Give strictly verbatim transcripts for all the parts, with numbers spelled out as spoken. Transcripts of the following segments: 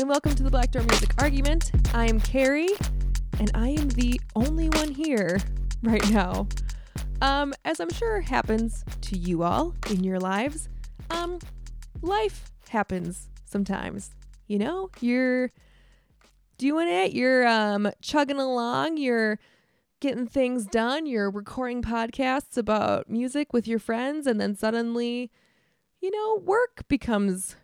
and welcome to the Black Door Music Argument. I am Carrie, and I am the only one here right now. Um, as I'm sure happens to you all in your lives, um, life happens sometimes. You know, you're doing it, you're um, chugging along, you're getting things done, you're recording podcasts about music with your friends, and then suddenly, you know, work becomes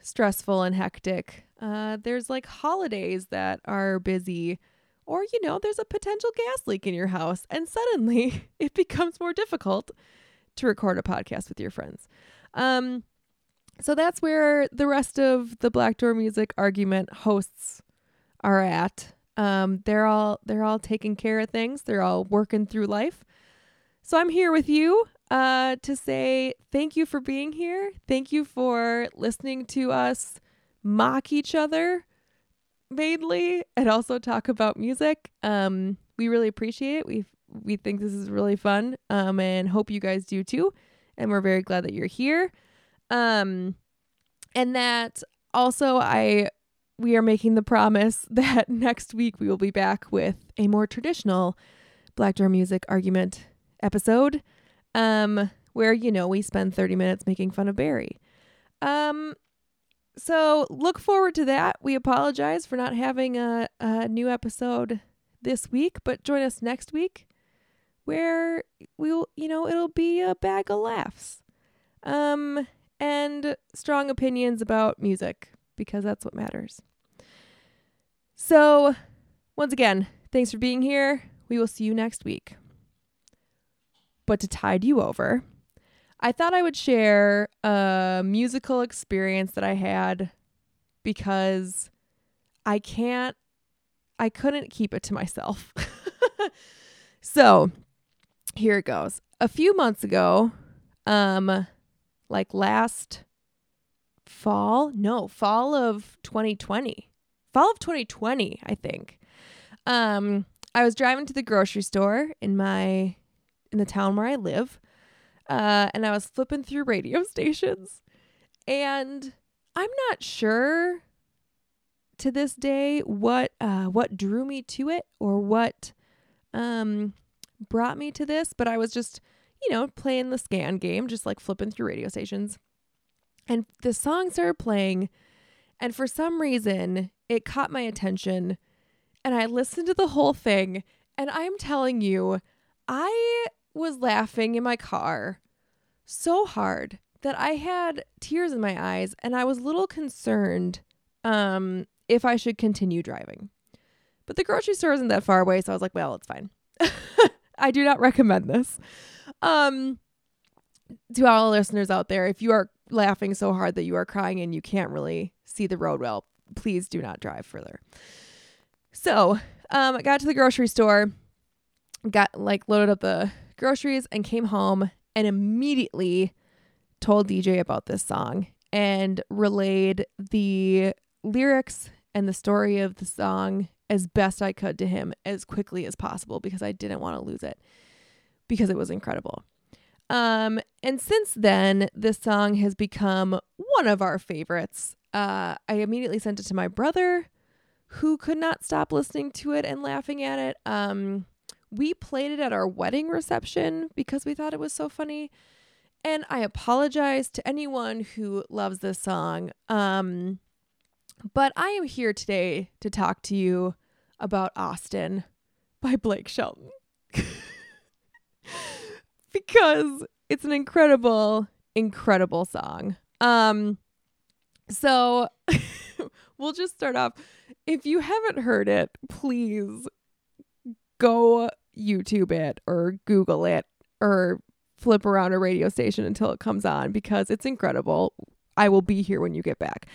stressful and hectic. Uh, there's like holidays that are busy, or, you know, there's a potential gas leak in your house, and suddenly it becomes more difficult to record a podcast with your friends. Um, so that's where the rest of the Black Door Music Argument hosts are at. Um, they're all, they're all taking care of things. They're all working through life. So I'm here with you, uh, to say thank you for being here. Thank you for listening to us mock each other mainly and also talk about music. Um, we really appreciate it. We, we think this is really fun. Um, and hope you guys do too. And we're very glad that you're here. Um, and that also I, we are making the promise that next week we will be back with a more traditional Black Door Music Argument episode, um, where, you know, we spend thirty minutes making fun of Barry. Um, so look forward to that. We apologize for not having a, a new episode this week, but join us next week where we'll, you know, it'll be a bag of laughs, um, and strong opinions about music, because that's what matters. So, once again, thanks for being here. We will see you next week. But to tide you over, I thought I would share a musical experience that I had, because I can't, I couldn't keep it to myself. So, here it goes. A few months ago, um, like last Fall? No, fall of twenty twenty. Fall of twenty twenty, I think. Um, I was driving to the grocery store in my in the town where I live, uh, and I was flipping through radio stations. And I'm not sure to this day what uh, what drew me to it or what um, brought me to this, but I was just, you know, playing the scan game, just like flipping through radio stations. And the song started playing, and for some reason, it caught my attention, and I listened to the whole thing, and I'm telling you, I was laughing in my car so hard that I had tears in my eyes, and I was a little concerned um, if I should continue driving. But the grocery store isn't that far away, so I was like, well, it's fine. I do not recommend this. Um, to all listeners out there, if you are laughing so hard that you are crying and you can't really see the road well, please do not drive further. So, um, I got to the grocery store, got like loaded up the groceries and came home and immediately told D J about this song and relayed the lyrics and the story of the song as best I could to him as quickly as possible, because I didn't want to lose it, because it was incredible. Um, and since then, this song has become one of our favorites. Uh, I immediately sent it to my brother, who could not stop listening to it and laughing at it. Um, we played it at our wedding reception because we thought it was so funny. And I apologize to anyone who loves this song. Um, but I am here today to talk to you about Austin by Blake Shelton. Because it's an incredible, incredible song. Um, so we'll just start off. If you haven't heard it, please go YouTube it or Google it or flip around a radio station until it comes on, because it's incredible. I will be here when you get back.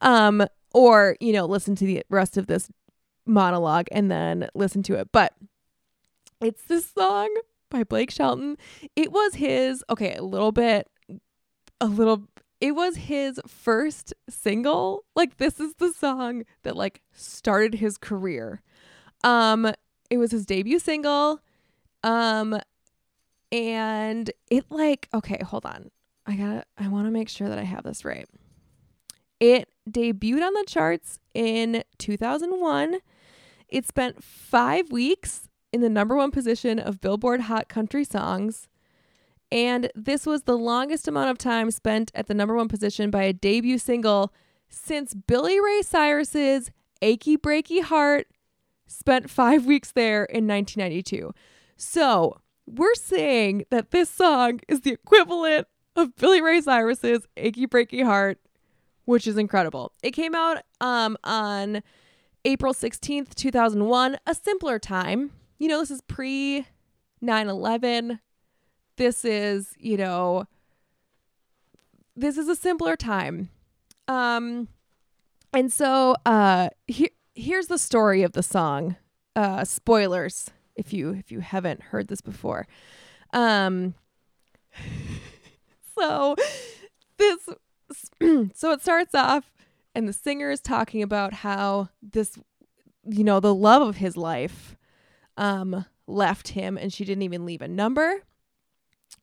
Um, or, you know, listen to the rest of this monologue and then listen to it. But it's this song by Blake Shelton. It was his, okay, a little bit, a little, it was his first single. Like, this is the song that like started his career. Um, it was his debut single. Um, and it like, okay, hold on. I gotta, I want to make sure that I have this right. It debuted on the charts in two thousand one. It spent five weeks in the number one position of Billboard Hot Country Songs. And this was the longest amount of time spent at the number one position by a debut single since Billy Ray Cyrus's Achy Breaky Heart spent five weeks there in nineteen ninety-two. So we're saying that this song is the equivalent of Billy Ray Cyrus's Achy Breaky Heart, which is incredible. It came out um, on April sixteenth, two thousand one, a simpler time. You know, this is pre nine eleven. This is, you know, this is a simpler time. Um, and so uh, he- here's the story of the song. Uh, spoilers, if you if you haven't heard this before. Um, so this, so it starts off, and the singer is talking about how this, you know, the love of his life um, left him, and she didn't even leave a number.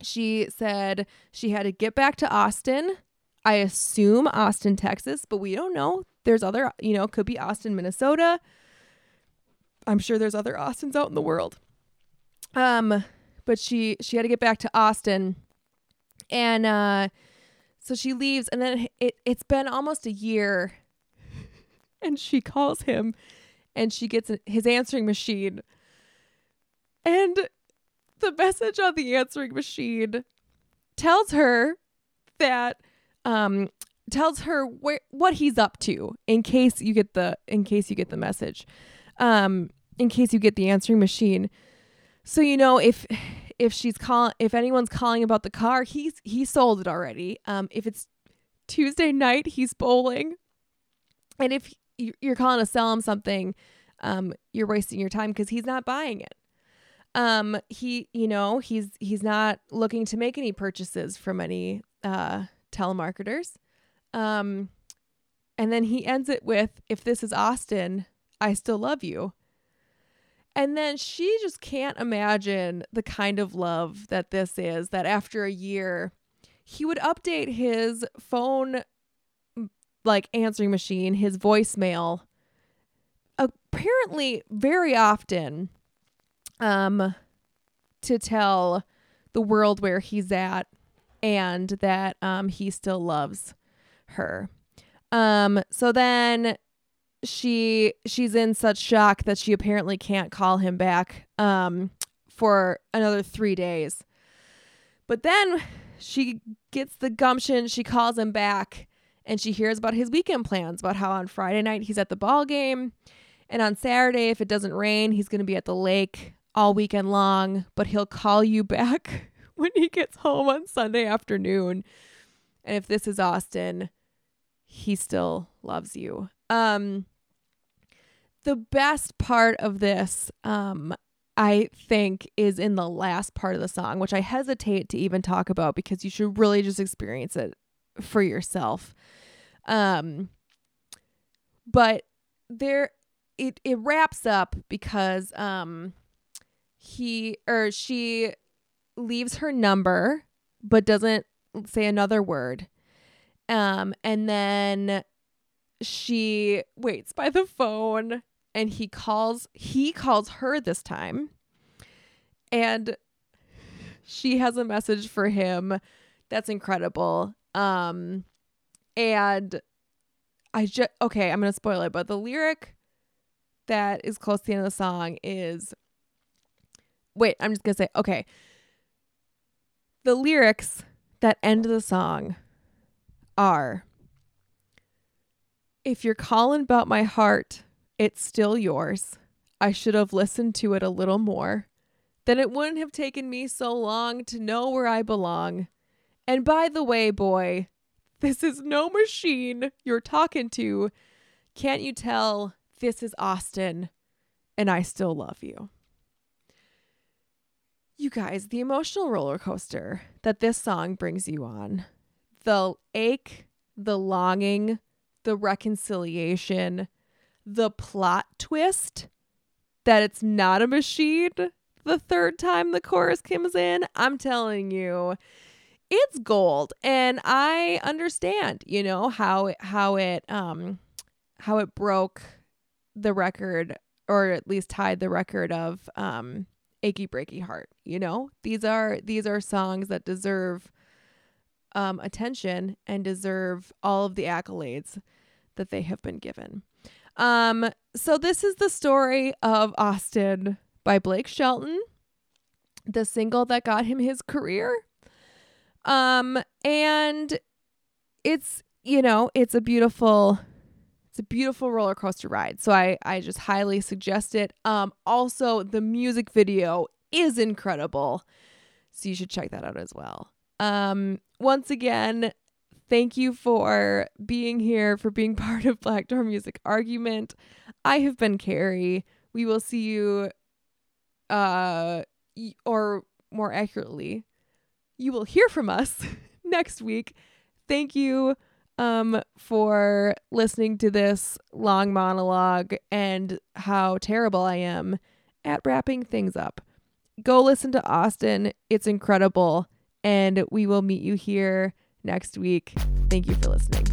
She said she had to get back to Austin. I assume Austin, Texas, but we don't know. There's other, you know, could be Austin, Minnesota. I'm sure there's other Austins out in the world. Um, but she, she had to get back to Austin. And uh, so she leaves, and then it, it's been almost a year, and she calls him, and she gets his answering machine. And the message on the answering machine tells her that um tells her where what he's up to in case you get the in case you get the message um in case you get the answering machine. So, you know, if if she's calling if anyone's calling about the car, he's he sold it already. Um if it's Tuesday night, he's bowling, and if you're calling to sell him something, um you're wasting your time because he's not buying it. Um, he, you know, he's, he's not looking to make any purchases from any, uh, telemarketers. Um, and then he ends it with, if this is Austin, I still love you. And then she just can't imagine the kind of love that this is, that after a year he would update his phone, like answering machine, his voicemail, apparently very often, um, to tell the world where he's at and that, um, he still loves her. Um, so then she, she's in such shock that she apparently can't call him back, um, for another three days, but then she gets the gumption. She calls him back, and she hears about his weekend plans, about how on Friday night he's at the ball game, and on Saturday, if it doesn't rain, he's going to be at the lake all weekend long, but he'll call you back when he gets home on Sunday afternoon. And if this is Austin, he still loves you. Um, the best part of this, um, I think, is in the last part of the song, which I hesitate to even talk about because you should really just experience it for yourself. Um, but there, it, it wraps up because, um, he or she leaves her number, but doesn't say another word. Um, and then she waits by the phone, and he calls, he calls her this time, and she has a message for him. That's incredible. Um, and I just, okay, I'm going to spoil it, but the lyric that is close to the end of the song is, wait, I'm just going to say, okay. The lyrics that end the song are, if you're calling about my heart, it's still yours. I should have listened to it a little more. Then it wouldn't have taken me so long to know where I belong. And by the way, boy, this is no machine you're talking to. Can't you tell? This is Austin, and I still love you. You guys, the emotional roller coaster that this song brings you on, the ache, the longing, the reconciliation, the plot twist that it's not a machine the third time the chorus comes in, I'm telling you, it's gold. And I understand, you know, how it, how it um how it broke the record, or at least tied the record of um Achy Breaky Heart. You know, these are these are songs that deserve um attention and deserve all of the accolades that they have been given. Um so this is the story of Austin by Blake Shelton, the single that got him his career. Um and it's, you know, it's a beautiful It's a beautiful roller coaster ride. So I, I just highly suggest it. Um, also, the music video is incredible, so you should check that out as well. Um, once again, thank you for being here, for being part of Black Door Music Argument. I have been Carrie. We will see you, uh, or more accurately, you will hear from us next week. Thank you um for listening to this long monologue and how terrible I am at wrapping things up. Go listen to Austin. It's incredible. And we will meet you here next week. Thank you for listening.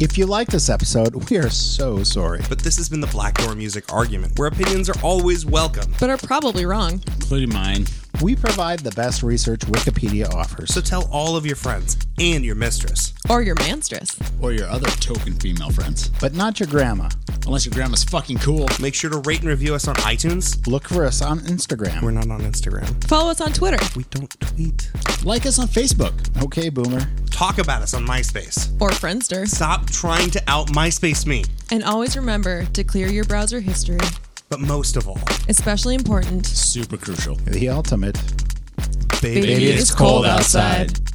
If you like this episode, we are so sorry. But this has been the Black Door Music Argument, where opinions are always welcome, but are probably wrong, including mine. We provide the best research Wikipedia offers. So tell all of your friends and your mistress. Or your manstress. Or your other token female friends. But not your grandma. Unless your grandma's fucking cool. Make sure to rate and review us on iTunes. Look for us on Instagram. We're not on Instagram. Follow us on Twitter. We don't tweet. Like us on Facebook. Okay, boomer. Talk about us on MySpace. Or Friendster. Stop trying to out MySpace me. And always remember to clear your browser history. But most of all, especially important, super crucial, the ultimate. Baby, Baby it's cold outside.